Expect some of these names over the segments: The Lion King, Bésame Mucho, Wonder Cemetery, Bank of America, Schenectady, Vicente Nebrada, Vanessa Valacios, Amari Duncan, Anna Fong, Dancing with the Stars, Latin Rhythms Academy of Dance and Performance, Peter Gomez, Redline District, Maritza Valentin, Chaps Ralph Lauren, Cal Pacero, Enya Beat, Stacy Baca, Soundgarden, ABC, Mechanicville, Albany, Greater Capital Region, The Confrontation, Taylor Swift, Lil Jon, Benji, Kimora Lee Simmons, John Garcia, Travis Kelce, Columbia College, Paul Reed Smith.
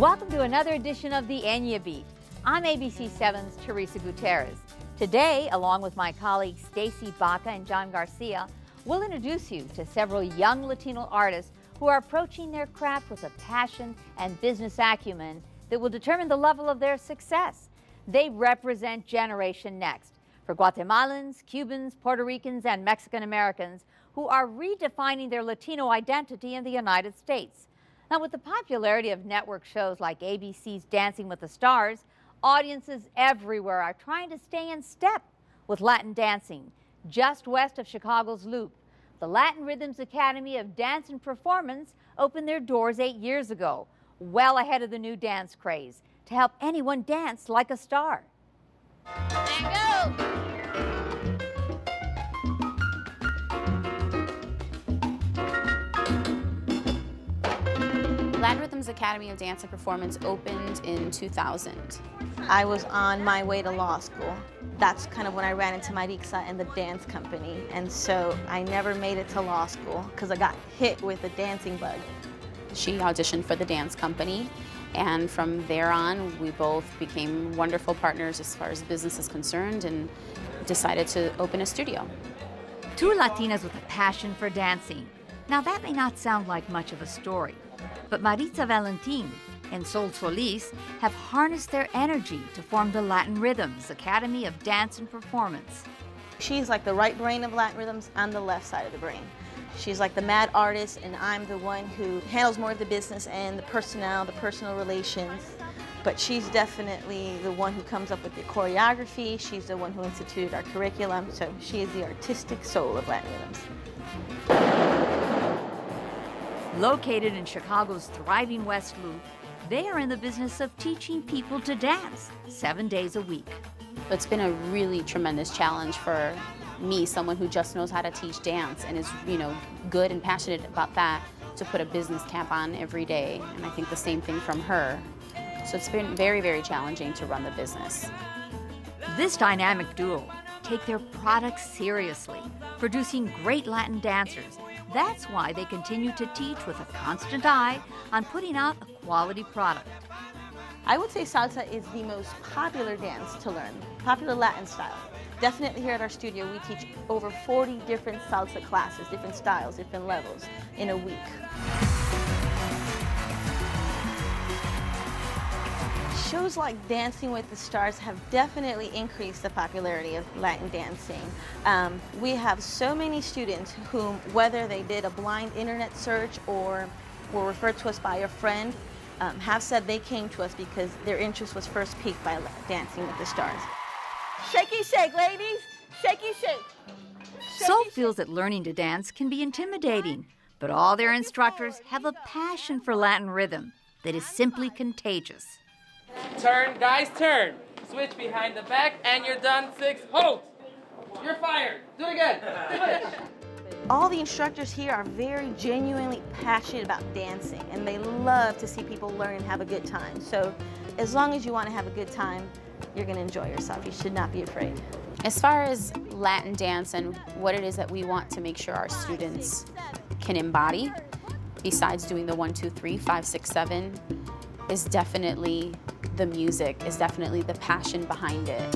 Welcome to another edition of the Enya Beat. I'm ABC 7's Teresa Gutierrez. Today, along with my colleagues Stacy Baca and John Garcia, we'll introduce you to several young Latino artists who are approaching their craft with a passion and business acumen that will determine the level of their success. They represent Generation Next for Guatemalans, Cubans, Puerto Ricans, and Mexican Americans who are redefining their Latino identity in the United States. Now, with the popularity of network shows like ABC's Dancing with the Stars, audiences everywhere are trying to stay in step with Latin dancing. Just west of Chicago's Loop, the Latin Rhythms Academy of Dance and Performance opened their doors 8 years ago, well ahead of the new dance craze, to help anyone dance like a star. And go! Latin Rhythms Academy of Dance and Performance opened in 2000. I was on my way to law school. That's kind of when I ran into Maritza and the dance company. And so I never made it to law school because I got hit with the dancing bug. She auditioned for the dance company. And from there on, we both became wonderful partners as far as business is concerned and decided to open a studio. Two Latinas with a passion for dancing. Now, that may not sound like much of a story, but Maritza Valentin and Sol Solis have harnessed their energy to form the Latin Rhythms Academy of Dance and Performance. She's like the right brain of Latin Rhythms, I'm the left side of the brain. She's like the mad artist, and I'm the one who handles more of the business and the personnel, the personal relations. But she's definitely the one who comes up with the choreography. She's the one who instituted our curriculum, so she is the artistic soul of Latin Rhythms. Located in Chicago's thriving West Loop, they are in the business of teaching people to dance 7 days a week. It's been a really tremendous challenge for me, someone who just knows how to teach dance and is, good and passionate about that, to put a business cap on every day. And I think the same thing from her. So it's been very, very challenging to run the business. This dynamic duo take their products seriously, producing great Latin dancers. That's why they continue to teach with a constant eye on putting out a quality product. I would say salsa is the most popular dance to learn, popular Latin style. Definitely here at our studio, we teach over 40 different salsa classes, different styles, different levels in a week. Shows like Dancing with the Stars have definitely increased the popularity of Latin dancing. We have so many students whom, whether they did a blind internet search or were referred to us by a friend, have said they came to us because their interest was first piqued by Dancing with the Stars. Shakey shake, ladies! Shakey shake! Sol feels that learning to dance can be intimidating, but all their instructors have a passion for Latin rhythm that is simply contagious. Turn, guys, turn. Switch behind the back, and you're done. 6, hold. You're fired. Do it again. Switch. All the instructors here are very genuinely passionate about dancing, and they love to see people learn and have a good time. So as long as you want to have a good time, you're going to enjoy yourself. You should not be afraid. As far as Latin dance and what it is that we want to make sure our students can embody, besides doing the 1, 2, 3, 5, 6, 7, is definitely the music, is definitely the passion behind it.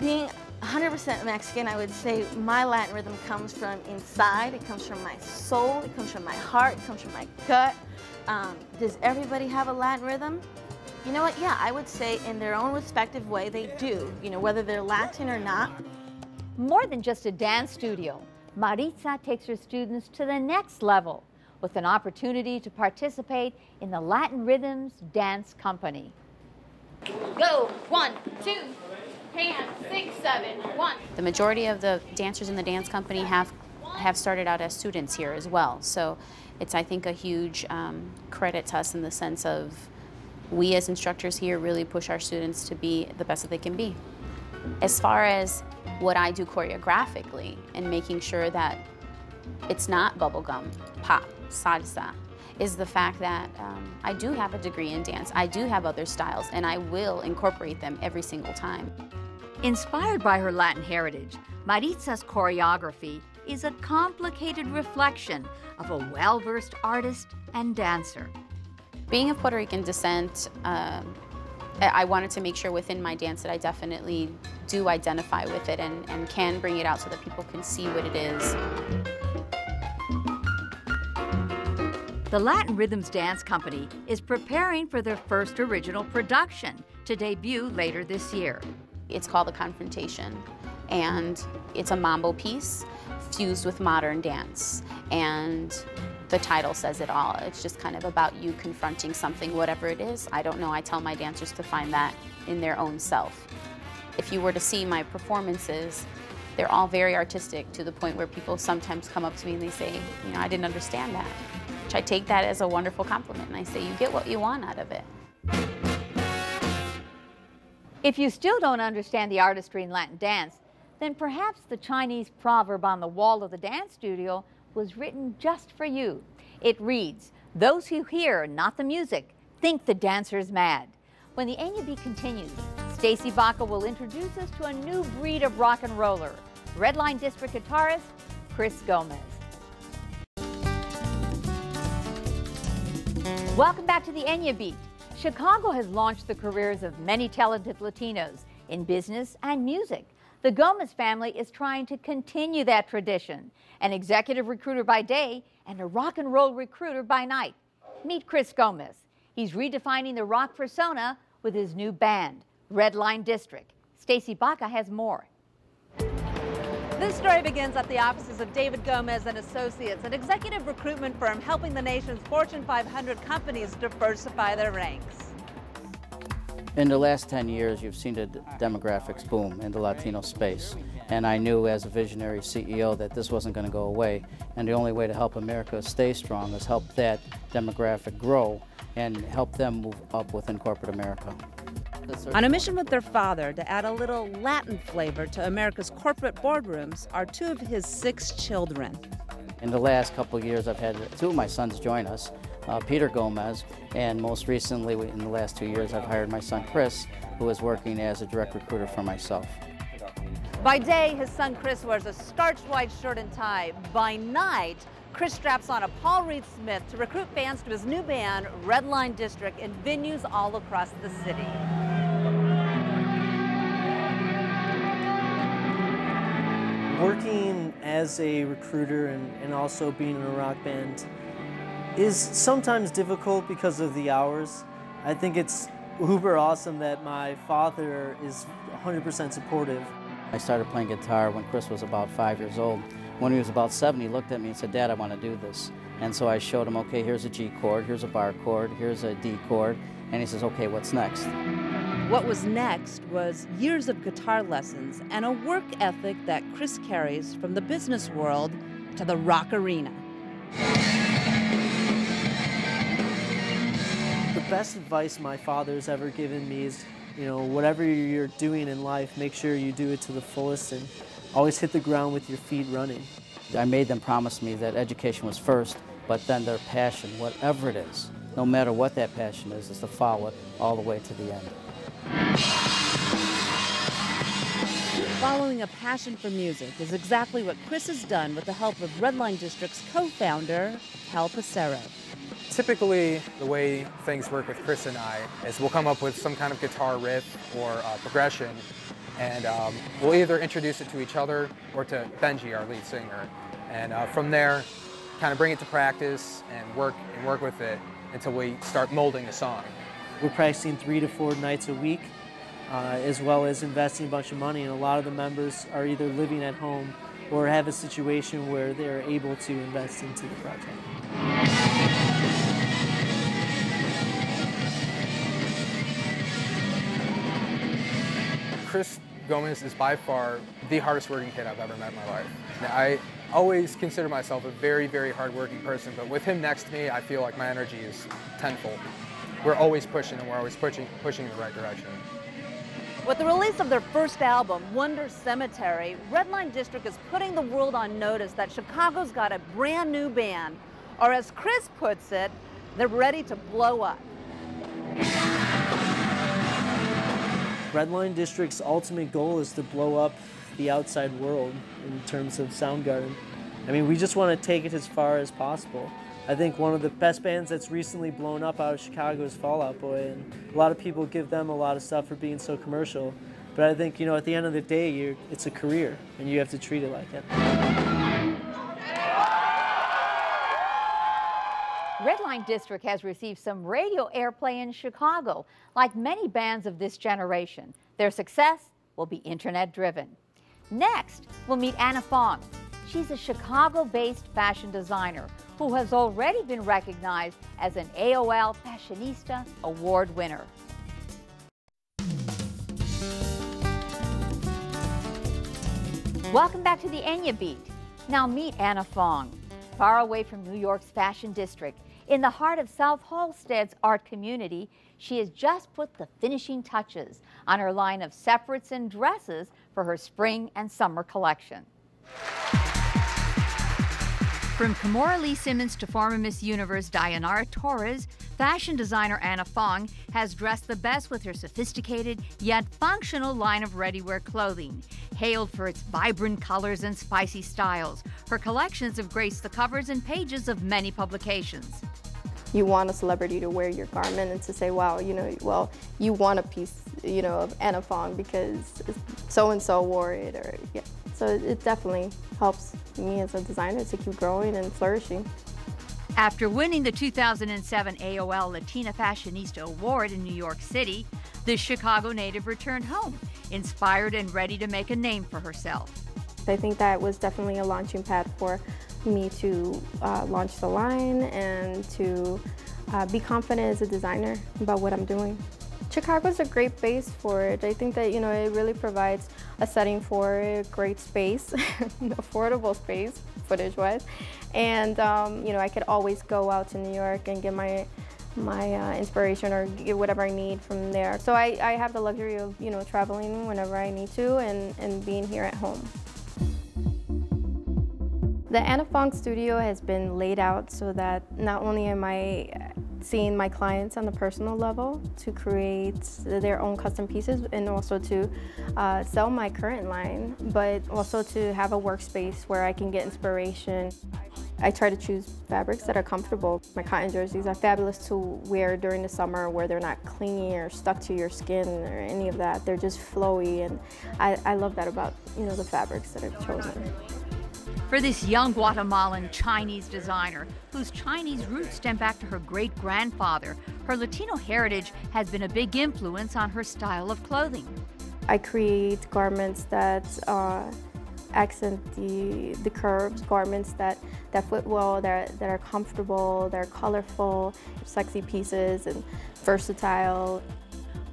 Being 100% Mexican, I would say my Latin rhythm comes from inside, it comes from my soul, it comes from my heart, it comes from my gut. Does everybody have a Latin rhythm? You know what, yeah, I would say in their own respective way they do, whether they're Latin or not. More than just a dance studio, Maritza takes her students to the next level with an opportunity to participate in the Latin Rhythms Dance Company. Go, 1, 2, hands, 6, 7, 1. The majority of the dancers in the dance company have started out as students here as well. So it's, I think, a huge credit to us in the sense of we as instructors here really push our students to be the best that they can be. As far as what I do choreographically and making sure that it's not bubblegum, pop, salsa, is the fact that I do have a degree in dance, I do have other styles, and I will incorporate them every single time. Inspired by her Latin heritage, Maritza's choreography is a complicated reflection of a well-versed artist and dancer. Being of Puerto Rican descent, I wanted to make sure within my dance that I definitely do identify with it and can bring it out so that people can see what it is. The Latin Rhythms Dance Company is preparing for their first original production to debut later this year. It's called The Confrontation, and it's a mambo piece fused with modern dance. And the title says it all. It's just kind of about you confronting something, whatever it is. I don't know, I tell my dancers to find that in their own self. If you were to see my performances, they're all very artistic, to the point where people sometimes come up to me and they say, you know, I didn't understand that. Which I take that as a wonderful compliment, and I say, you get what you want out of it. If you still don't understand the artistry in Latin dance, then perhaps the Chinese proverb on the wall of the dance studio was written just for you. It reads, "Those who hear, not the music, think the dancer's mad." When the AUB continues, Stacy Baca will introduce us to a new breed of rock and roller, Redline District guitarist Chris Gomez. Welcome back to the Enya Beat. Chicago has launched the careers of many talented Latinos in business and music. The Gomez family is trying to continue that tradition. An executive recruiter by day and a rock and roll recruiter by night. Meet Chris Gomez. He's redefining the rock persona with his new band, Redline District. Stacy Baca has more. This story begins at the offices of David Gomez and Associates, an executive recruitment firm helping the nation's Fortune 500 companies diversify their ranks. In the last 10 years, you've seen the demographics boom in the Latino space. And I knew as a visionary CEO that this wasn't going to go away. And the only way to help America stay strong is help that demographic grow and help them move up within corporate America. On a mission with their father to add a little Latin flavor to America's corporate boardrooms are two of his 6 children. In the last couple of years, I've had 2 of my sons join us. Peter Gomez, and most recently, in the last 2 years, I've hired my son Chris, who is working as a direct recruiter for myself. By day, his son Chris wears a starched white shirt and tie. By night, Chris straps on a Paul Reed Smith to recruit fans to his new band, Redline District, in venues all across the city. Working as a recruiter and also being in a rock band is sometimes difficult because of the hours. I think it's uber awesome that my father is 100% supportive. I started playing guitar when Chris was about 5 years old. When he was about 7, he looked at me and said, "Dad, I want to do this." And so I showed him, okay, here's a G chord, here's a bar chord, here's a D chord, and he says, okay, what's next? What was next was years of guitar lessons and a work ethic that Chris carries from the business world to the rock arena. The best advice my father's ever given me is, you know, whatever you're doing in life, make sure you do it to the fullest and always hit the ground with your feet running. I made them promise me that education was first, but then their passion, whatever it is, no matter what that passion is to follow it all the way to the end. Following a passion for music is exactly what Chris has done with the help of Redline District's co-founder, Cal Pacero. Typically, the way things work with Chris and I is we'll come up with some kind of guitar riff or progression, and we'll either introduce it to each other or to Benji, our lead singer. And from there, kind of bring it to practice and work with it until we start molding a song. We're practicing 3 to 4 nights a week, as well as investing a bunch of money. And a lot of the members are either living at home or have a situation where they're able to invest into the project. Chris Gomez is by far the hardest working kid I've ever met in my life. Now, I always consider myself a very, very hardworking person, but with him next to me, I feel like my energy is tenfold. We're always pushing, and we're always pushing in the right direction. With the release of their first album, Wonder Cemetery, Redline District is putting the world on notice that Chicago's got a brand new band, or as Chris puts it, they're ready to blow up. Redline District's ultimate goal is to blow up the outside world in terms of Soundgarden. I mean, we just want to take it as far as possible. I think one of the best bands that's recently blown up out of Chicago is Fallout Boy, and a lot of people give them a lot of stuff for being so commercial. But I think, you know, at the end of the day, it's a career, and you have to treat it like it. Redline District has received some radio airplay in Chicago, like many bands of this generation. Their success will be internet-driven. Next, we'll meet Anna Fong. She's a Chicago-based fashion designer who has already been recognized as an AOL Fashionista Award winner. Welcome back to the Enya Beat. Now meet Anna Fong. Far away from New York's fashion district, in the heart of South Halstead's art community, she has just put the finishing touches on her line of separates and dresses for her spring and summer collection. From Kimora Lee Simmons to former Miss Universe Dianara Torres, fashion designer Anna Fong has dressed the best with her sophisticated yet functional line of ready-wear clothing. Hailed for its vibrant colors and spicy styles, her collections have graced the covers and pages of many publications. You want a celebrity to wear your garment and to say, wow, you know, well, you want a piece, you know, of Anna Fong because so-and-so wore it, or, yeah. So it definitely helps me as a designer to keep growing and flourishing. After winning the 2007 AOL Latina Fashionista Award in New York City, the Chicago native returned home, inspired and ready to make a name for herself. I think that was definitely a launching pad for me to launch the line and to be confident as a designer about what I'm doing. Chicago's a great base for it. I think that, you know, it really provides a setting for a great space, affordable space, footage-wise. And, you know, I could always go out to New York and get my inspiration or get whatever I need from there. So I have the luxury of, you know, traveling whenever I need to and being here at home. The Anna Fong studio has been laid out so that not only am I seeing my clients on the personal level to create their own custom pieces and also to sell my current line, but also to have a workspace where I can get inspiration. I try to choose fabrics that are comfortable. My cotton jerseys are fabulous to wear during the summer where they're not clingy or stuck to your skin or any of that. They're just flowy, and I love that about, you know, the fabrics that I've chosen. For this young Guatemalan Chinese designer, whose Chinese roots stem back to her great-grandfather, her Latino heritage has been a big influence on her style of clothing. I create garments that accent the curves, garments that fit well, that are comfortable, that are colorful, sexy pieces, and versatile.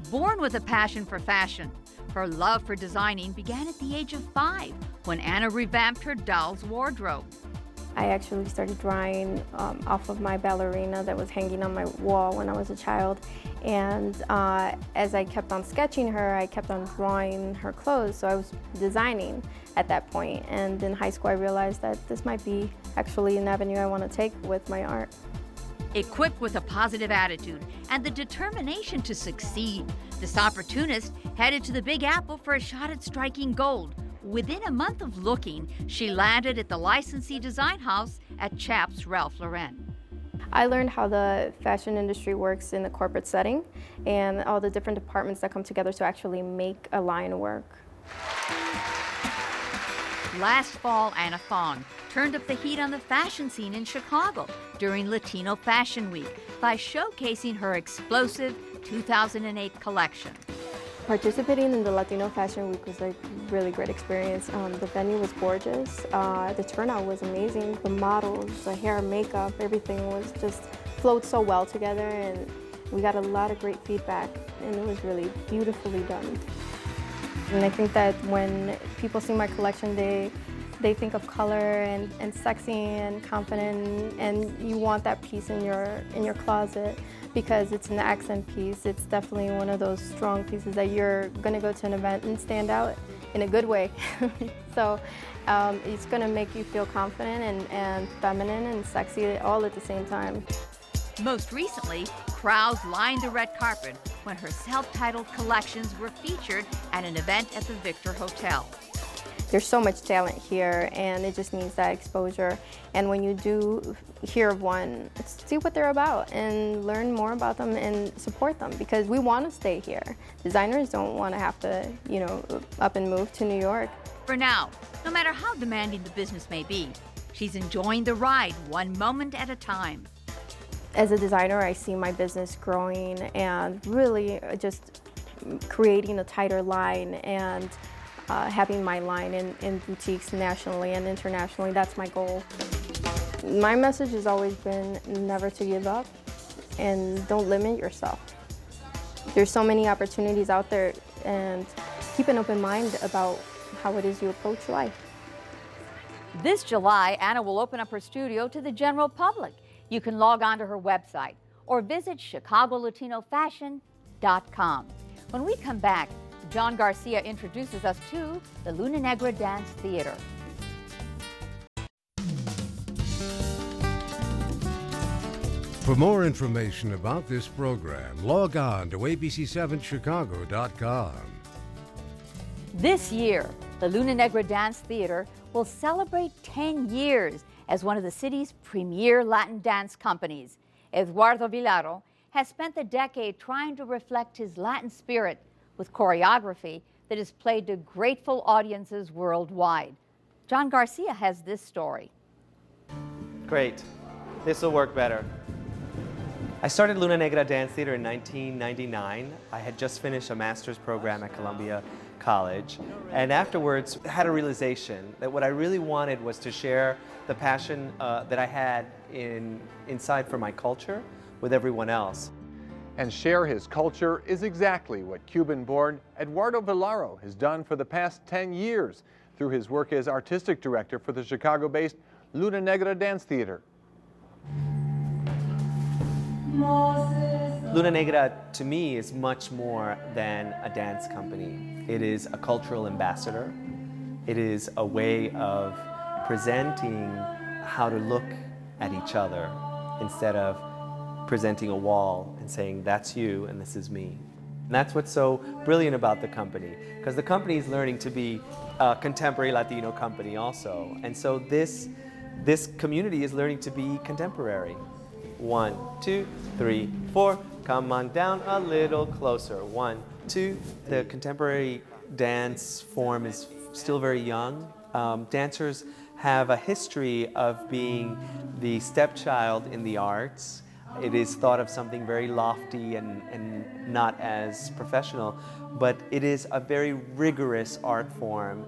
Born with a passion for fashion, her love for designing began at the age of 5, when Anna revamped her doll's wardrobe. I actually started drawing off of my ballerina that was hanging on my wall when I was a child. And as I kept on sketching her, I kept on drawing her clothes, so I was designing at that point. And in high school, I realized that this might be actually an avenue I want to take with my art. Equipped with a positive attitude and the determination to succeed, this opportunist headed to the Big Apple for a shot at striking gold. Within a month of looking, she landed at the licensee design house at Chaps Ralph Lauren. I learned how the fashion industry works in the corporate setting and all the different departments that come together to actually make a line work. Last fall, Anna Fong turned up the heat on the fashion scene in Chicago during Latino Fashion Week by showcasing her explosive 2008 collection. Participating in the Latino Fashion Week was a really great experience. The venue was gorgeous. The turnout was amazing. The models, the hair, makeup, everything was just flowed so well together, and we got a lot of great feedback, and it was really beautifully done. And I think that when people see my collection, they think of color and sexy and confident, and you want that piece in your closet because it's an accent piece. It's definitely one of those strong pieces that you're going to go to an event and stand out in a good way. So it's going to make you feel confident and feminine and sexy all at the same time. Most recently, crowds lined the red carpet when her self-titled collections were featured at an event at the Victor Hotel. There's so much talent here, and it just needs that exposure. And when you do hear of one, see what they're about and learn more about them and support them, because we want to stay here. Designers don't want to have to, up and move to New York. For now, no matter how demanding the business may be, she's enjoying the ride one moment at a time. As a designer, I see my business growing and really just creating a tighter line and having my line in boutiques nationally and internationally. That's my goal. My message has always been never to give up and don't limit yourself. There's so many opportunities out there, and keep an open mind about how it is you approach life. This July, Anna will open up her studio to the general public. You can log on to her website or visit ChicagoLatinoFashion.com. When we come back, John Garcia introduces us to the Luna Negra Dance Theater. For more information about this program, log on to abc7chicago.com. This year, the Luna Negra Dance Theater will celebrate 10 years as one of the city's premier Latin dance companies. Eduardo Vilaro has spent the decade trying to reflect his Latin spirit with choreography that is played to grateful audiences worldwide. John Garcia has this story. Great. This will work better. I started Luna Negra Dance Theater in 1999. I had just finished a master's program at Columbia College, and afterwards had a realization that what I really wanted was to share the passion that I had inside for my culture with everyone else. And share his culture is exactly what Cuban-born Eduardo Vilaro has done for the past 10 years through his work as artistic director for the Chicago-based Luna Negra Dance Theater. Luna Negra, to me, is much more than a dance company. It is a cultural ambassador. It is a way of presenting how to look at each other instead of presenting a wall and saying, that's you and this is me. And that's what's so brilliant about the company, because the company is learning to be a contemporary Latino company also. And so this community is learning to be contemporary. 1, 2, 3, 4, come on down a little closer. 1, 2, the contemporary dance form is still very young. Dancers have a history of being the stepchild in the arts. It is thought of something very lofty and not as professional, but it is a very rigorous art form.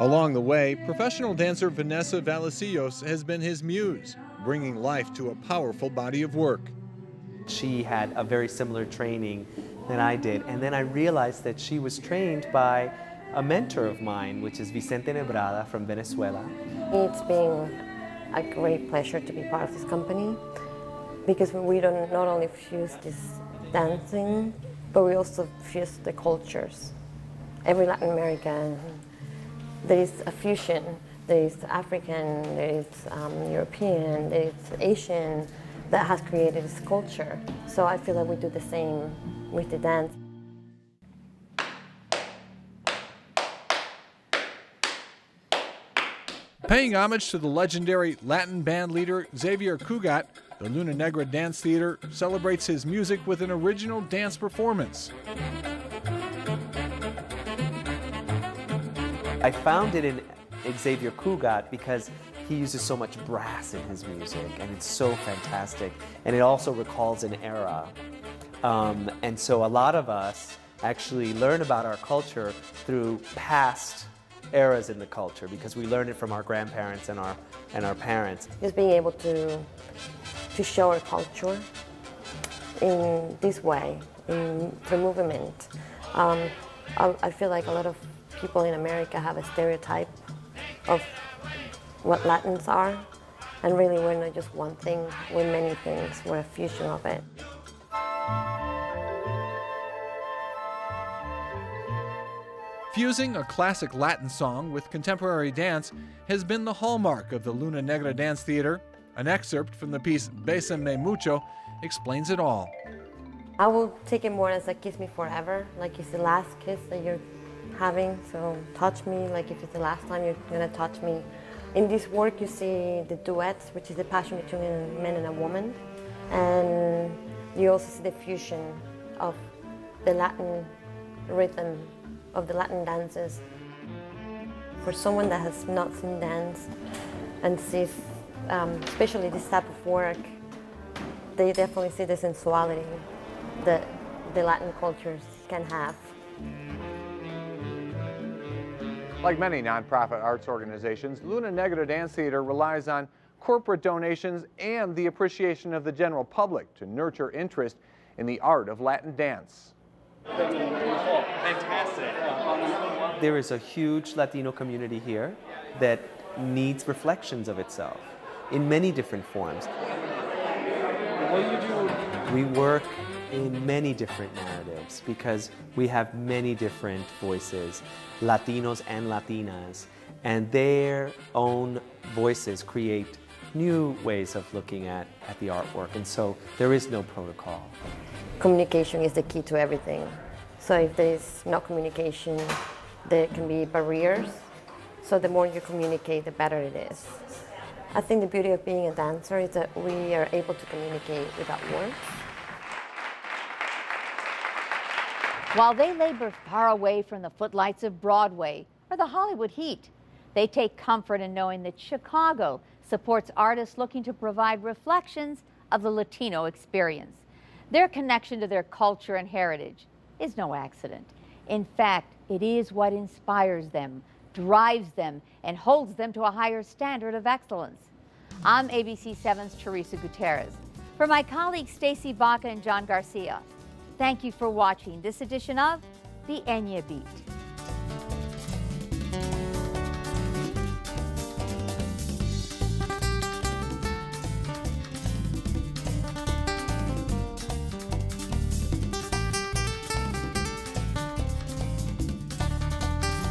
Along the way, professional dancer Vanessa Valacios has been his muse, bringing life to a powerful body of work. She had a very similar training than I did, and then I realized that she was trained by a mentor of mine, which is Vicente Nebrada from Venezuela. It's been a great pleasure to be part of this company, because we don't not only fuse this dancing, but we also fuse the cultures. Every Latin American, there is a fusion. There is African, there is European, there is Asian, that has created this culture. So I feel that we do the same with the dance. Paying homage to the legendary Latin band leader Xavier Cugat, the Luna Negra Dance Theater celebrates his music with an original dance performance. I found it in Xavier Cugat because he uses so much brass in his music, and it's so fantastic. And it also recalls an era. And so a lot of us actually learn about our culture through past eras in the culture, because we learn it from our grandparents and our parents. Just being able to show our culture in this way, in the movement. I feel like a lot of people in America have a stereotype of what Latins are, and really we're not just one thing, we're many things, we're a fusion of it. Fusing a classic Latin song with contemporary dance has been the hallmark of the Luna Negra Dance Theater. An excerpt from the piece Bésame Mucho explains it all. I will take it more as a kiss me forever, like it's the last kiss that you're having, so touch me like if it's the last time you're gonna touch me. In this work you see the duets, which is the passion between a man and a woman, and you also see the fusion of the Latin rhythm, of the Latin dances. For someone that has not seen dance and sees especially this type of work, they definitely see the sensuality that the Latin cultures can have. Like many nonprofit arts organizations, Luna Negra Dance Theater relies on corporate donations and the appreciation of the general public to nurture interest in the art of Latin dance. Fantastic. There is a huge Latino community here that needs reflections of itself in many different forms. What do you do? We work in many different narratives because we have many different voices, Latinos and Latinas, and their own voices create new ways of looking at the artwork, and so there is no protocol. Communication is the key to everything. So if there is no communication, there can be barriers. So the more you communicate, the better it is. I think the beauty of being a dancer is that we are able to communicate without words. While they labor far away from the footlights of Broadway or the Hollywood heat, they take comfort in knowing that Chicago supports artists looking to provide reflections of the Latino experience. Their connection to their culture and heritage is no accident. In fact, it is what inspires them, drives them, and holds them to a higher standard of excellence. I'm ABC7's Teresa Gutierrez. For my colleagues Stacy Baca and John Garcia, thank you for watching this edition of The Enya Beat.